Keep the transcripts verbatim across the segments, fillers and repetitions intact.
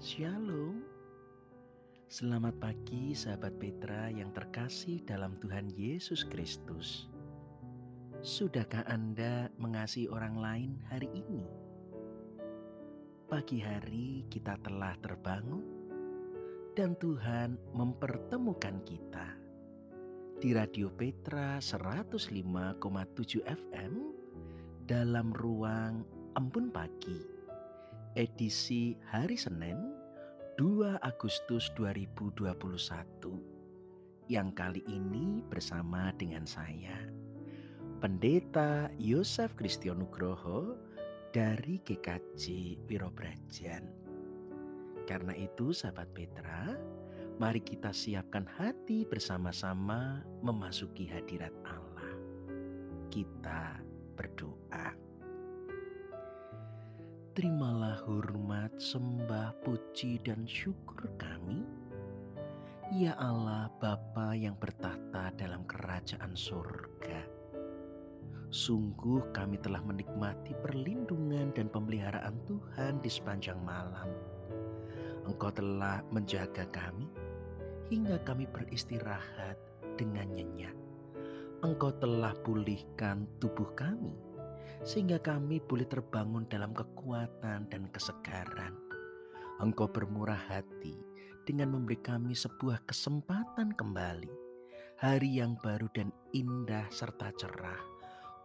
Shalom. Selamat pagi sahabat Petra yang terkasih dalam Tuhan Yesus Kristus. Sudahkah Anda mengasihi orang lain hari ini? Pagi hari kita telah terbangun dan Tuhan mempertemukan kita di Radio Petra seratus lima koma tujuh F M dalam ruang Embun Pagi, edisi hari Senin dua Agustus dua ribu dua puluh satu, yang kali ini bersama dengan saya, Pendeta Yosef Kristiono Nugroho dari G K J Wirobrajan. Karena itu sahabat Petra, mari kita siapkan hati bersama-sama memasuki hadirat Allah. Kita berdoa. Terimalah hormat, sembah, puji, dan syukur kami, ya Allah Bapa yang bertahta dalam kerajaan surga. Sungguh kami telah menikmati perlindungan dan pemeliharaan Tuhan di sepanjang malam. Engkau telah menjaga kami hingga kami beristirahat dengan nyenyak. Engkau telah pulihkan tubuh kami sehingga kami boleh terbangun dalam kekuatan dan kesegaran. Engkau bermurah hati dengan memberi kami sebuah kesempatan kembali, hari yang baru dan indah serta cerah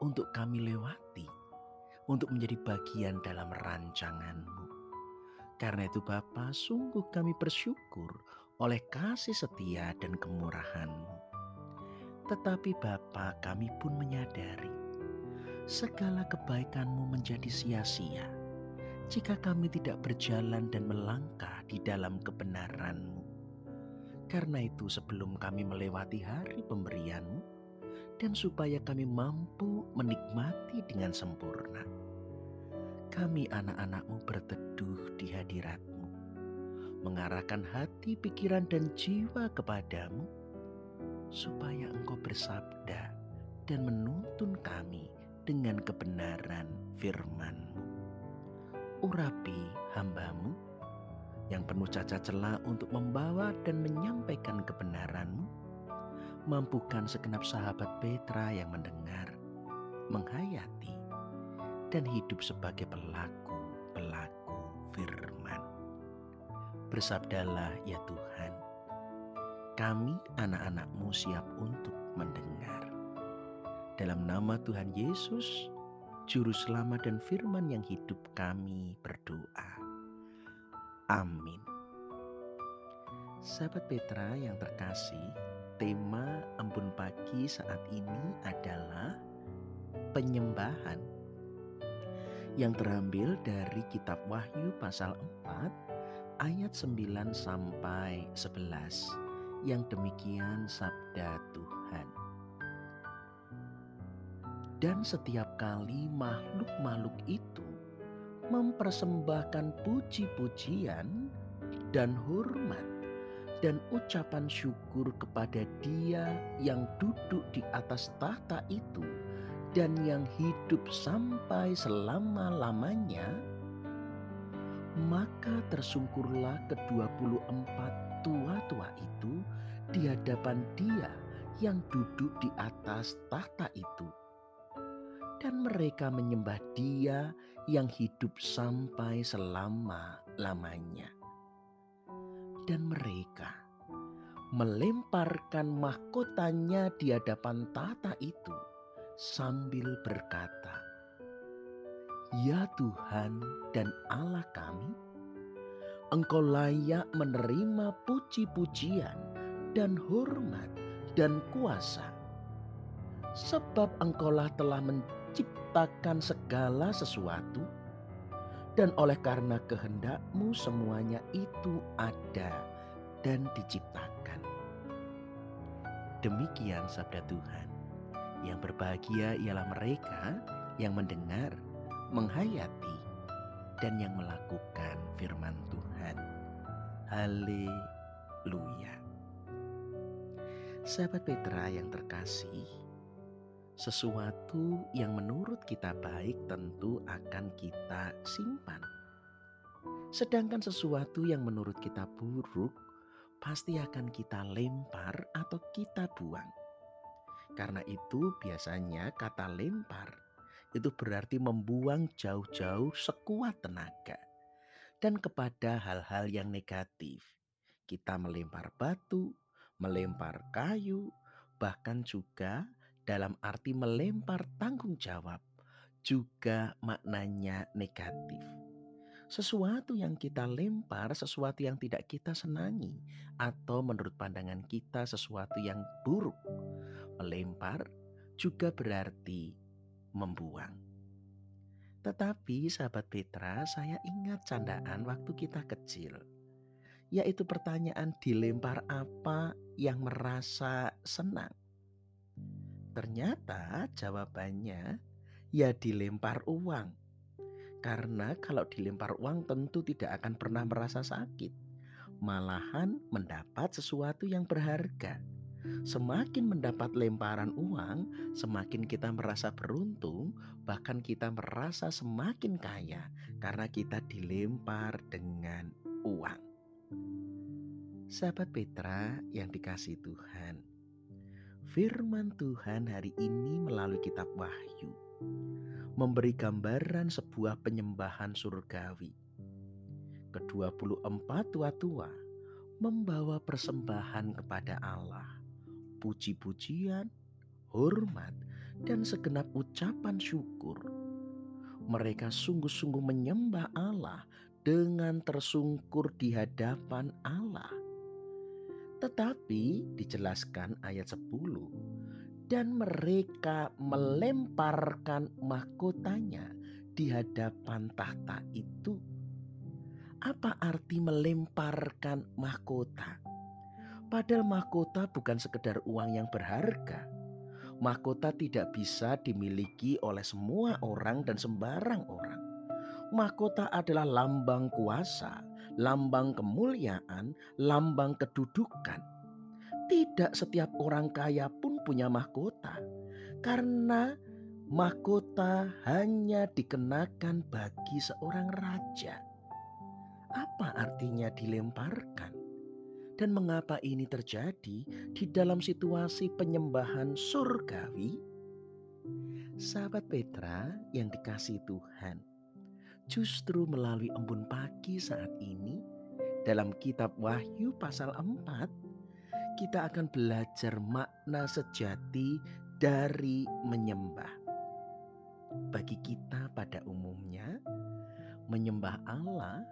untuk kami lewati, untuk menjadi bagian dalam rancangan-Mu. Karena itu Bapa, sungguh kami bersyukur oleh kasih setia dan kemurahan-Mu. Tetapi Bapa, kami pun menyadari segala kebaikan-Mu menjadi sia-sia jika kami tidak berjalan dan melangkah di dalam kebenaran-Mu. Karena itu sebelum kami melewati hari pemberian-Mu, dan supaya kami mampu menikmati dengan sempurna, kami anak-anak-Mu berteduh di hadirat-Mu, mengarahkan hati, pikiran, dan jiwa kepadamu, supaya Engkau bersabda dan menuntun kami dengan kebenaran firman-Mu. Urapi hamba-Mu yang penuh cacat celah untuk membawa dan menyampaikan kebenaran-Mu. Mampukan segenap sahabat Petra yang mendengar, menghayati, dan hidup sebagai pelaku-pelaku firman. Bersabdalah ya Tuhan, kami anak-anak-Mu siap untuk mendengar. Dalam nama Tuhan Yesus, Juru Selamat dan Firman yang hidup, kami berdoa. Amin. Sahabat Petra yang terkasih, tema Embun Pagi saat ini adalah penyembahan, yang terambil dari kitab Wahyu pasal empat ayat sembilan sampai sebelas. Yang demikian sabda Tuhan. Dan setiap kali makhluk-makhluk itu mempersembahkan puji-pujian dan hormat dan ucapan syukur kepada Dia yang duduk di atas tahta itu dan yang hidup sampai selama-lamanya, maka tersungkurlah kedua puluh empat tua-tua itu di hadapan Dia yang duduk di atas tahta itu. Dan mereka menyembah Dia yang hidup sampai selama-lamanya. Dan mereka melemparkan mahkotanya di hadapan tahta itu sambil berkata, "Ya Tuhan dan Allah kami, Engkau layak menerima puji-pujian dan hormat dan kuasa, sebab Engkaulah telah menciptakan Ciptakan segala sesuatu, dan oleh karena kehendak-Mu semuanya itu ada dan diciptakan." Demikian sabda Tuhan. Yang berbahagia ialah mereka yang mendengar, menghayati, dan yang melakukan firman Tuhan. Haleluya. Sahabat Petra yang terkasih, sesuatu yang menurut kita baik tentu akan kita simpan. Sedangkan sesuatu yang menurut kita buruk pasti akan kita lempar atau kita buang. Karena itu biasanya kata lempar itu berarti membuang jauh-jauh sekuat tenaga. Dan kepada hal-hal yang negatif, kita melempar batu, melempar kayu, bahkan juga dalam arti melempar tanggung jawab juga maknanya negatif. Sesuatu yang kita lempar, sesuatu yang tidak kita senangi, atau menurut pandangan kita sesuatu yang buruk. Melempar juga berarti membuang. Tetapi sahabat Petra, saya ingat candaan waktu kita kecil, yaitu pertanyaan dilempar apa yang merasa senang. Ternyata jawabannya ya dilempar uang. Karena kalau dilempar uang tentu tidak akan pernah merasa sakit. Malahan mendapat sesuatu yang berharga. Semakin mendapat lemparan uang, semakin kita merasa beruntung, bahkan kita merasa semakin kaya karena kita dilempar dengan uang. Sahabat Petra yang dikasihi Tuhan, firman Tuhan hari ini melalui kitab Wahyu memberi gambaran sebuah penyembahan surgawi. Kedua puluh empat tua-tua membawa persembahan kepada Allah, puji-pujian, hormat, dan segenap ucapan syukur. Mereka sungguh-sungguh menyembah Allah dengan tersungkur di hadapan Allah. Tetapi dijelaskan ayat sepuluh, dan mereka melemparkan mahkotanya di hadapan tahta itu. Apa arti melemparkan mahkota? Padahal mahkota bukan sekedar uang yang berharga. Mahkota tidak bisa dimiliki oleh semua orang dan sembarang orang. Mahkota adalah lambang kuasa, lambang kemuliaan, lambang kedudukan. Tidak setiap orang kaya pun punya mahkota, karena mahkota hanya dikenakan bagi seorang raja. Apa artinya dilemparkan? Dan mengapa ini terjadi di dalam situasi penyembahan surgawi? Sahabat Petra yang dikasihi Tuhan, justru melalui embun pagi saat ini dalam kitab Wahyu pasal empat, kita akan belajar makna sejati dari menyembah. Bagi kita pada umumnya, menyembah Allah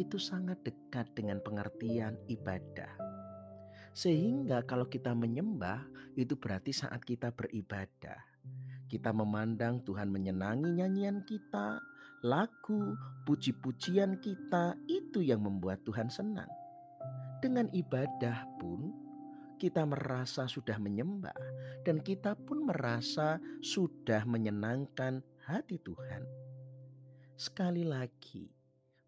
itu sangat dekat dengan pengertian ibadah. Sehingga kalau kita menyembah, itu berarti saat kita beribadah, kita memandang Tuhan menyenangi nyanyian kita, lagu, puji-pujian kita, itu yang membuat Tuhan senang. Dengan ibadah pun kita merasa sudah menyembah dan kita pun merasa sudah menyenangkan hati Tuhan. Sekali lagi,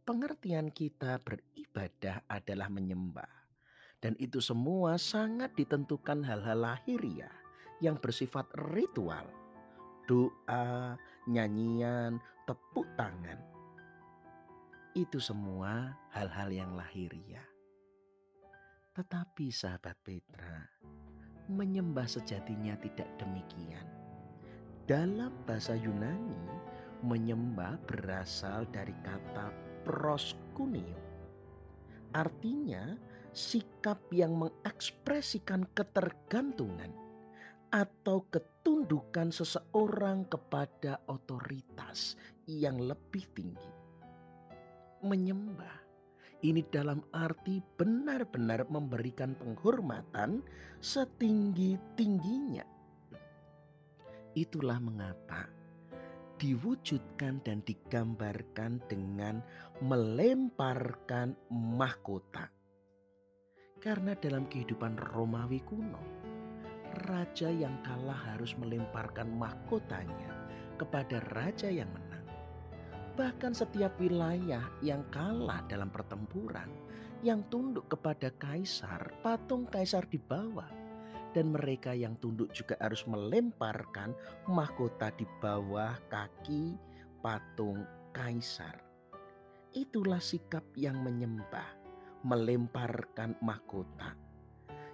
pengertian kita beribadah adalah menyembah. Dan itu semua sangat ditentukan hal-hal lahiriah yang bersifat ritual. Doa, nyanyian, tepuk tangan. Itu semua hal-hal yang lahiriah. Tetapi sahabat Petra, menyembah sejatinya tidak demikian. Dalam bahasa Yunani, menyembah berasal dari kata proskunio. Artinya sikap yang mengekspresikan ketergantungan atau ketundukan seseorang kepada otoritas yang lebih tinggi. Menyembah ini dalam arti benar-benar memberikan penghormatan setinggi-tingginya. Itulah mengapa diwujudkan dan digambarkan dengan melemparkan mahkota. Karena dalam kehidupan Romawi kuno, raja yang kalah harus melemparkan mahkotanya kepada raja yang menang. Bahkan setiap wilayah yang kalah dalam pertempuran, yang tunduk kepada kaisar, patung kaisar dibawa. Dan mereka yang tunduk juga harus melemparkan mahkota di bawah kaki patung kaisar. Itulah sikap yang menyembah, melemparkan mahkota.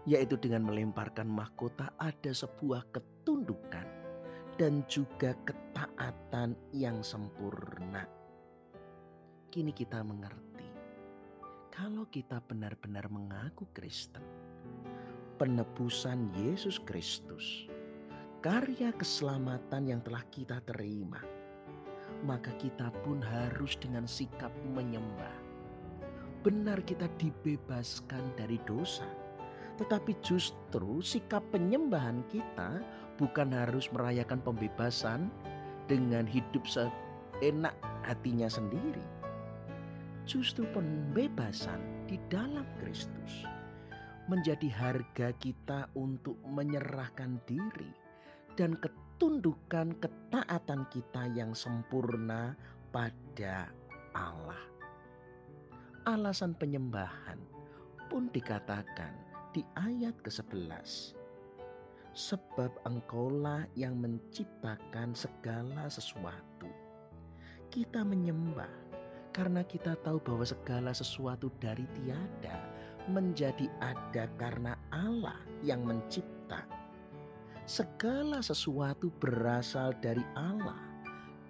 Yaitu dengan melemparkan mahkota ada sebuah ketundukan dan juga ketaatan yang sempurna. Kini kita mengerti, kalau kita benar-benar mengaku Kristen, penebusan Yesus Kristus, karya keselamatan yang telah kita terima, maka kita pun harus dengan sikap menyembah. Benar kita dibebaskan dari dosa, tetapi justru sikap penyembahan kita bukan harus merayakan pembebasan dengan hidup seenak hatinya sendiri. Justru pembebasan di dalam Kristus menjadi harga kita untuk menyerahkan diri dan ketundukan ketaatan kita yang sempurna pada Allah. Alasan penyembahan pun dikatakan di ayat kesebelas. Sebab Engkaulah yang menciptakan segala sesuatu. Kita menyembah karena kita tahu bahwa segala sesuatu dari tiada menjadi ada karena Allah yang mencipta. Segala sesuatu berasal dari Allah,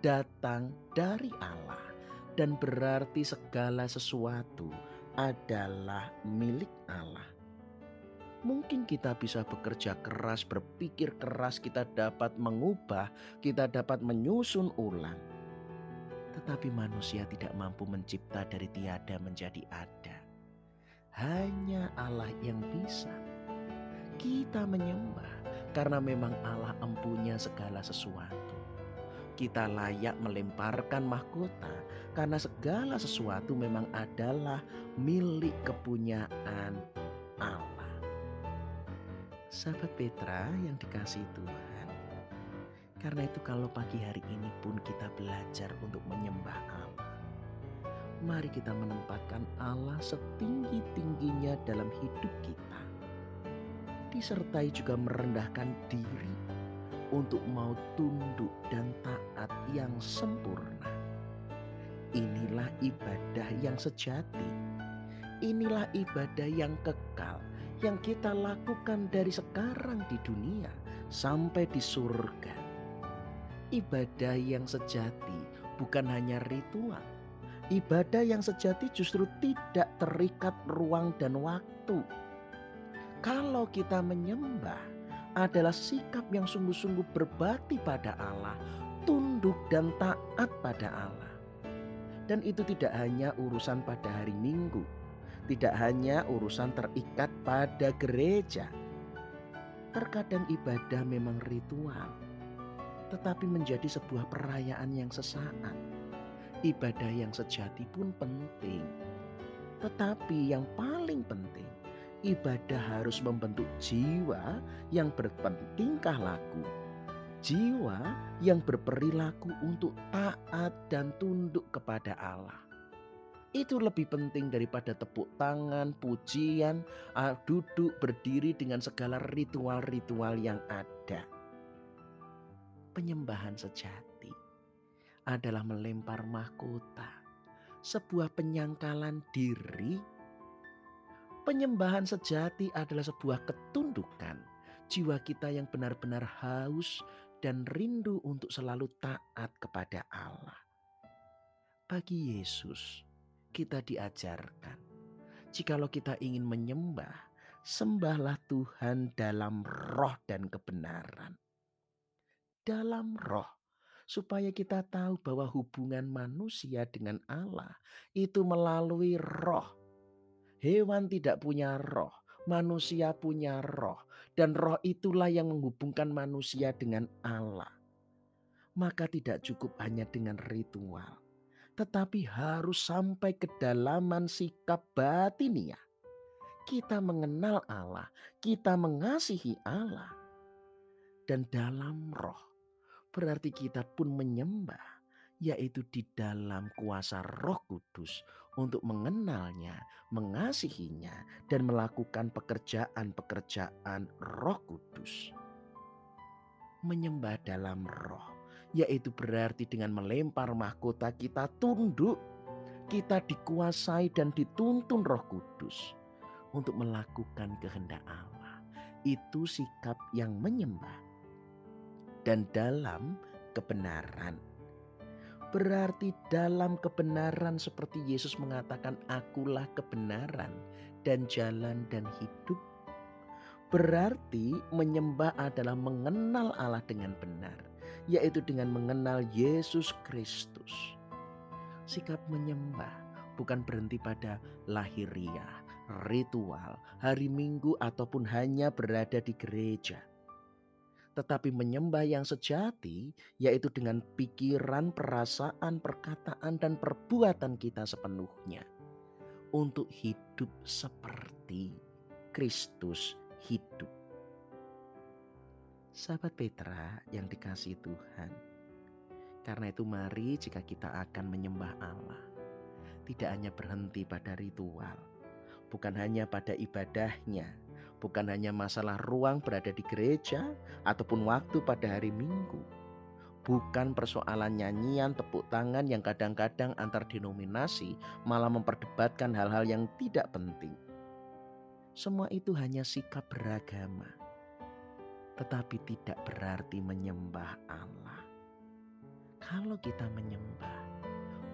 datang dari Allah, dan berarti segala sesuatu adalah milik Allah. Mungkin kita bisa bekerja keras, berpikir keras, kita dapat mengubah, kita dapat menyusun ulang. Tetapi manusia tidak mampu mencipta dari tiada menjadi ada. Hanya Allah yang bisa. Kita menyembah karena memang Allah empunya segala sesuatu. Kita layak melemparkan mahkota karena segala sesuatu memang adalah milik kepunyaan Allah. Sahabat Petra yang dikasihi Tuhan, karena itu kalau pagi hari ini pun kita belajar untuk menyembah Allah, mari kita menempatkan Allah setinggi-tingginya dalam hidup kita, disertai juga merendahkan diri untuk mau tunduk dan taat yang sempurna. Inilah ibadah yang sejati. Inilah ibadah yang kekal yang kita lakukan dari sekarang di dunia sampai di surga. Ibadah yang sejati bukan hanya ritual. Ibadah yang sejati justru tidak terikat ruang dan waktu. Kalau kita menyembah adalah sikap yang sungguh-sungguh berbakti pada Allah, tunduk dan taat pada Allah. Dan itu tidak hanya urusan pada hari Minggu, tidak hanya urusan terikat pada gereja. Terkadang ibadah memang ritual, tetapi menjadi sebuah perayaan yang sesaat. Ibadah yang sejati pun penting, tetapi yang paling penting, ibadah harus membentuk jiwa yang bertingkah laku, jiwa yang berperilaku untuk taat dan tunduk kepada Allah. Itu lebih penting daripada tepuk tangan, pujian, duduk, berdiri dengan segala ritual-ritual yang ada. Penyembahan sejati adalah melempar mahkota, sebuah penyangkalan diri. Penyembahan sejati adalah sebuah ketundukan, jiwa kita yang benar-benar haus dan rindu untuk selalu taat kepada Allah. Bagi Yesus, kita diajarkan, jikalau kita ingin menyembah, sembahlah Tuhan dalam roh dan kebenaran. Dalam roh, supaya kita tahu bahwa hubungan manusia dengan Allah itu melalui roh. Hewan tidak punya roh, manusia punya roh, dan roh itulah yang menghubungkan manusia dengan Allah. Maka tidak cukup hanya dengan ritual, tetapi harus sampai kedalaman sikap batinia. Kita mengenal Allah, kita mengasihi Allah. Dan dalam roh, berarti kita pun menyembah, yaitu di dalam kuasa Roh Kudus untuk mengenalnya, mengasihinya, dan melakukan pekerjaan-pekerjaan Roh Kudus. Menyembah dalam roh, yaitu berarti dengan melempar mahkota kita tunduk kita dikuasai dan dituntun Roh Kudus untuk melakukan kehendak Allah. Itu sikap yang menyembah dan dalam kebenaran. Berarti dalam kebenaran, seperti Yesus mengatakan, "Akulah kebenaran dan jalan dan hidup." Berarti menyembah adalah mengenal Allah dengan benar, yaitu dengan mengenal Yesus Kristus. Sikap menyembah bukan berhenti pada lahiriah, ritual, hari Minggu, ataupun hanya berada di gereja. Tetapi menyembah yang sejati yaitu dengan pikiran, perasaan, perkataan, dan perbuatan kita sepenuhnya. Untuk hidup seperti Kristus hidup. Sahabat Petra yang dikasihi Tuhan. Karena itu mari jika kita akan menyembah Allah, tidak hanya berhenti pada ritual, bukan hanya pada ibadahnya, bukan hanya masalah ruang berada di gereja ataupun waktu pada hari Minggu. Bukan persoalan nyanyian, tepuk tangan yang kadang-kadang antar denominasi malah memperdebatkan hal-hal yang tidak penting. Semua itu hanya sikap beragama, tetapi tidak berarti menyembah Allah. Kalau kita menyembah,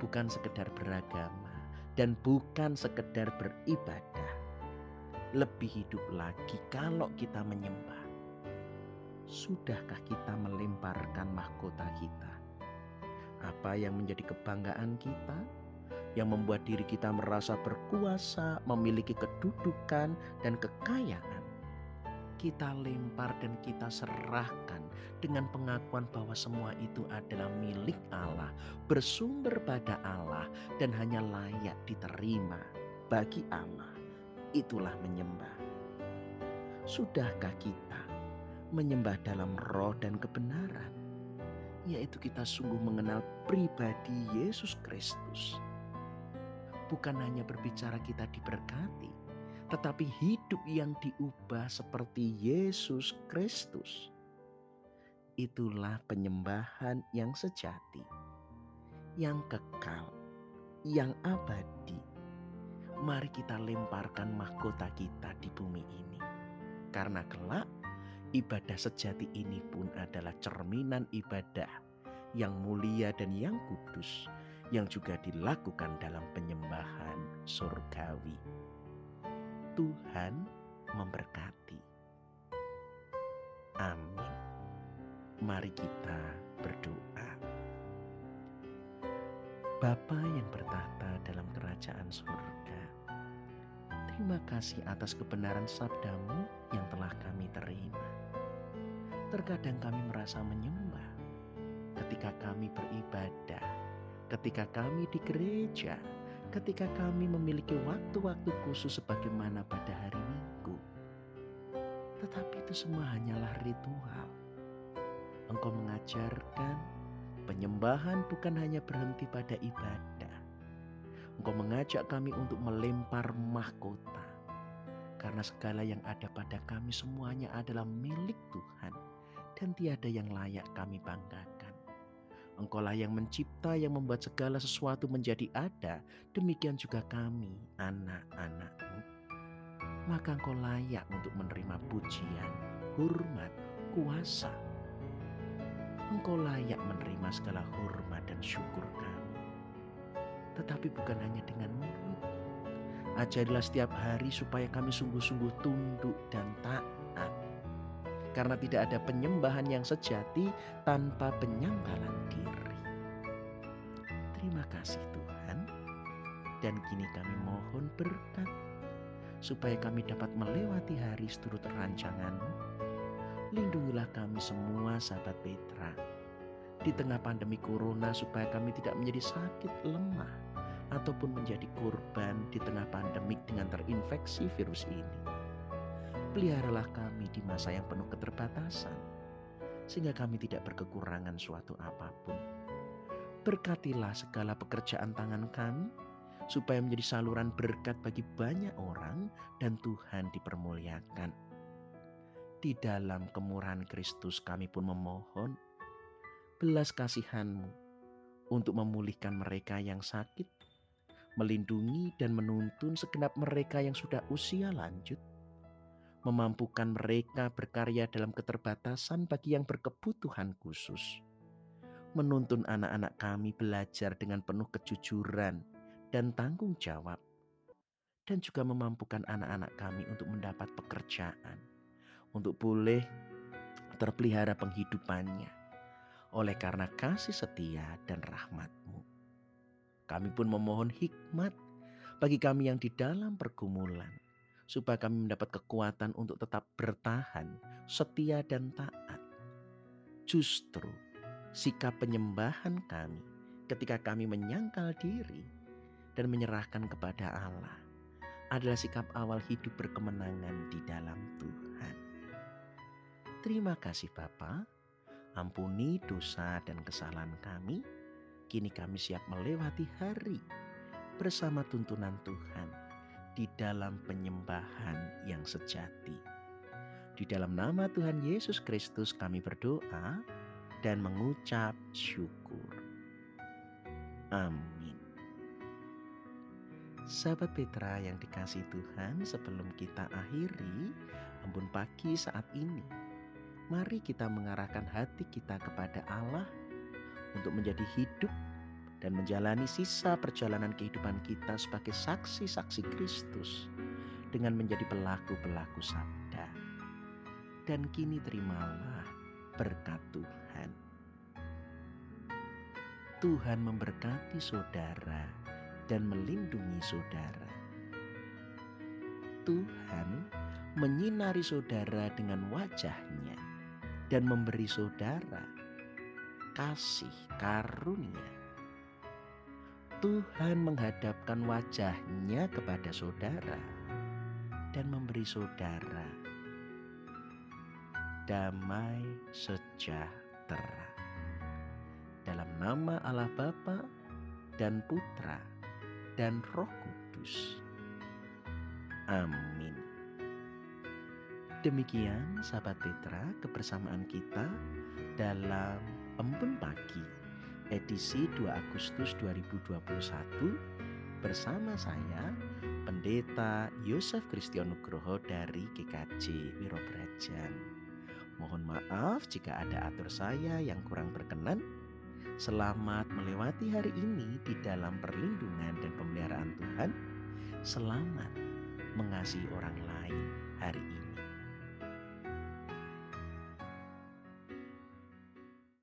bukan sekedar beragama dan bukan sekedar beribadah. Lebih hidup lagi kalau kita menyembah. Sudahkah kita melemparkan mahkota kita? Apa yang menjadi kebanggaan kita, yang membuat diri kita merasa berkuasa, memiliki kedudukan dan kekayaan, kita lempar dan kita serahkan dengan pengakuan bahwa semua itu adalah milik Allah, bersumber pada Allah, dan hanya layak diterima bagi Allah. Itulah menyembah. Sudahkah kita menyembah dalam roh dan kebenaran? Yaitu kita sungguh mengenal pribadi Yesus Kristus. Bukan hanya berbicara kita diberkati, tetapi hidup yang diubah seperti Yesus Kristus. Itulah penyembahan yang sejati, yang kekal, yang abadi. Mari kita lemparkan mahkota kita di bumi ini. Karena kelak ibadah sejati ini pun adalah cerminan ibadah yang mulia dan yang kudus, yang juga dilakukan dalam penyembahan surgawi. Tuhan memberkati. Amin. Mari kita berdoa. Bapa yang bertahta dalam kerajaan surga, terima kasih atas kebenaran sabdamu yang telah kami terima. Terkadang kami merasa menyembah ketika kami beribadah, ketika kami di gereja, ketika kami memiliki waktu-waktu khusus sebagaimana pada hari Minggu. Tetapi itu semua hanyalah ritual. Engkau mengajarkan penyembahan bukan hanya berhenti pada ibadah. Engkau mengajak kami untuk melempar mahkota. Karena segala yang ada pada kami semuanya adalah milik Tuhan. Dan tiada yang layak kami banggakan. Engkaulah yang mencipta, yang membuat segala sesuatu menjadi ada. Demikian juga kami, anak-anak-Mu. Maka Engkau layak untuk menerima pujian, hormat, kuasa. Engkau layak menerima segala hormat dan syukur kami. Tetapi bukan hanya dengan mulut. Ajarilah setiap hari supaya kami sungguh-sungguh tunduk dan taat. Karena tidak ada penyembahan yang sejati tanpa penyangkalan diri. Terima kasih Tuhan. Dan kini kami mohon berkat supaya kami dapat melewati hari seturut rancangan-Mu. Lindungilah kami semua sahabat Petra di tengah pandemi Corona supaya kami tidak menjadi sakit, lemah ataupun menjadi korban di tengah pandemik dengan terinfeksi virus ini. Peliharalah kami di masa yang penuh keterbatasan sehingga kami tidak berkekurangan suatu apapun. Berkatilah segala pekerjaan tangan kami supaya menjadi saluran berkat bagi banyak orang dan Tuhan dipermuliakan. Di dalam kemurahan Kristus kami pun memohon belas kasihan-Mu untuk memulihkan mereka yang sakit, melindungi dan menuntun segenap mereka yang sudah usia lanjut, memampukan mereka berkarya dalam keterbatasan bagi yang berkebutuhan khusus, menuntun anak-anak kami belajar dengan penuh kejujuran dan tanggung jawab, dan juga memampukan anak-anak kami untuk mendapat pekerjaan, untuk boleh terpelihara penghidupannya oleh karena kasih setia dan rahmat-Mu. Kami pun memohon hikmat bagi kami yang di dalam pergumulan, supaya kami mendapat kekuatan untuk tetap bertahan, setia dan taat. Justru sikap penyembahan kami ketika kami menyangkal diri dan menyerahkan kepada Allah adalah sikap awal hidup berkemenangan di dalam Tuhan. Terima kasih Bapa, ampuni dosa dan kesalahan kami. Kini kami siap melewati hari bersama tuntunan Tuhan di dalam penyembahan yang sejati. Di dalam nama Tuhan Yesus Kristus kami berdoa dan mengucap syukur. Amin. Sahabat Petra yang dikasihi Tuhan, sebelum kita akhiri embun pagi saat ini, mari kita mengarahkan hati kita kepada Allah untuk menjadi hidup dan menjalani sisa perjalanan kehidupan kita sebagai saksi-saksi Kristus dengan menjadi pelaku-pelaku sabda. Dan kini terimalah berkat Tuhan. Tuhan memberkati saudara dan melindungi saudara. Tuhan menyinari saudara dengan wajah-Nya dan memberi saudara kasih karunia. Tuhan menghadapkan wajah-Nya kepada saudara dan memberi saudara damai sejahtera. Dalam nama Allah Bapa dan Putra dan Roh Kudus. Amin. Demikian sahabat Petra kebersamaan kita dalam embun pagi edisi dua Agustus dua ribu dua puluh satu bersama saya Pendeta Yosef Kristiono Nugroho dari G K J Wirobrajan. Mohon maaf jika ada atur saya yang kurang berkenan. Selamat melewati hari ini di dalam perlindungan dan pemeliharaan Tuhan. Selamat mengasihi orang lain hari ini.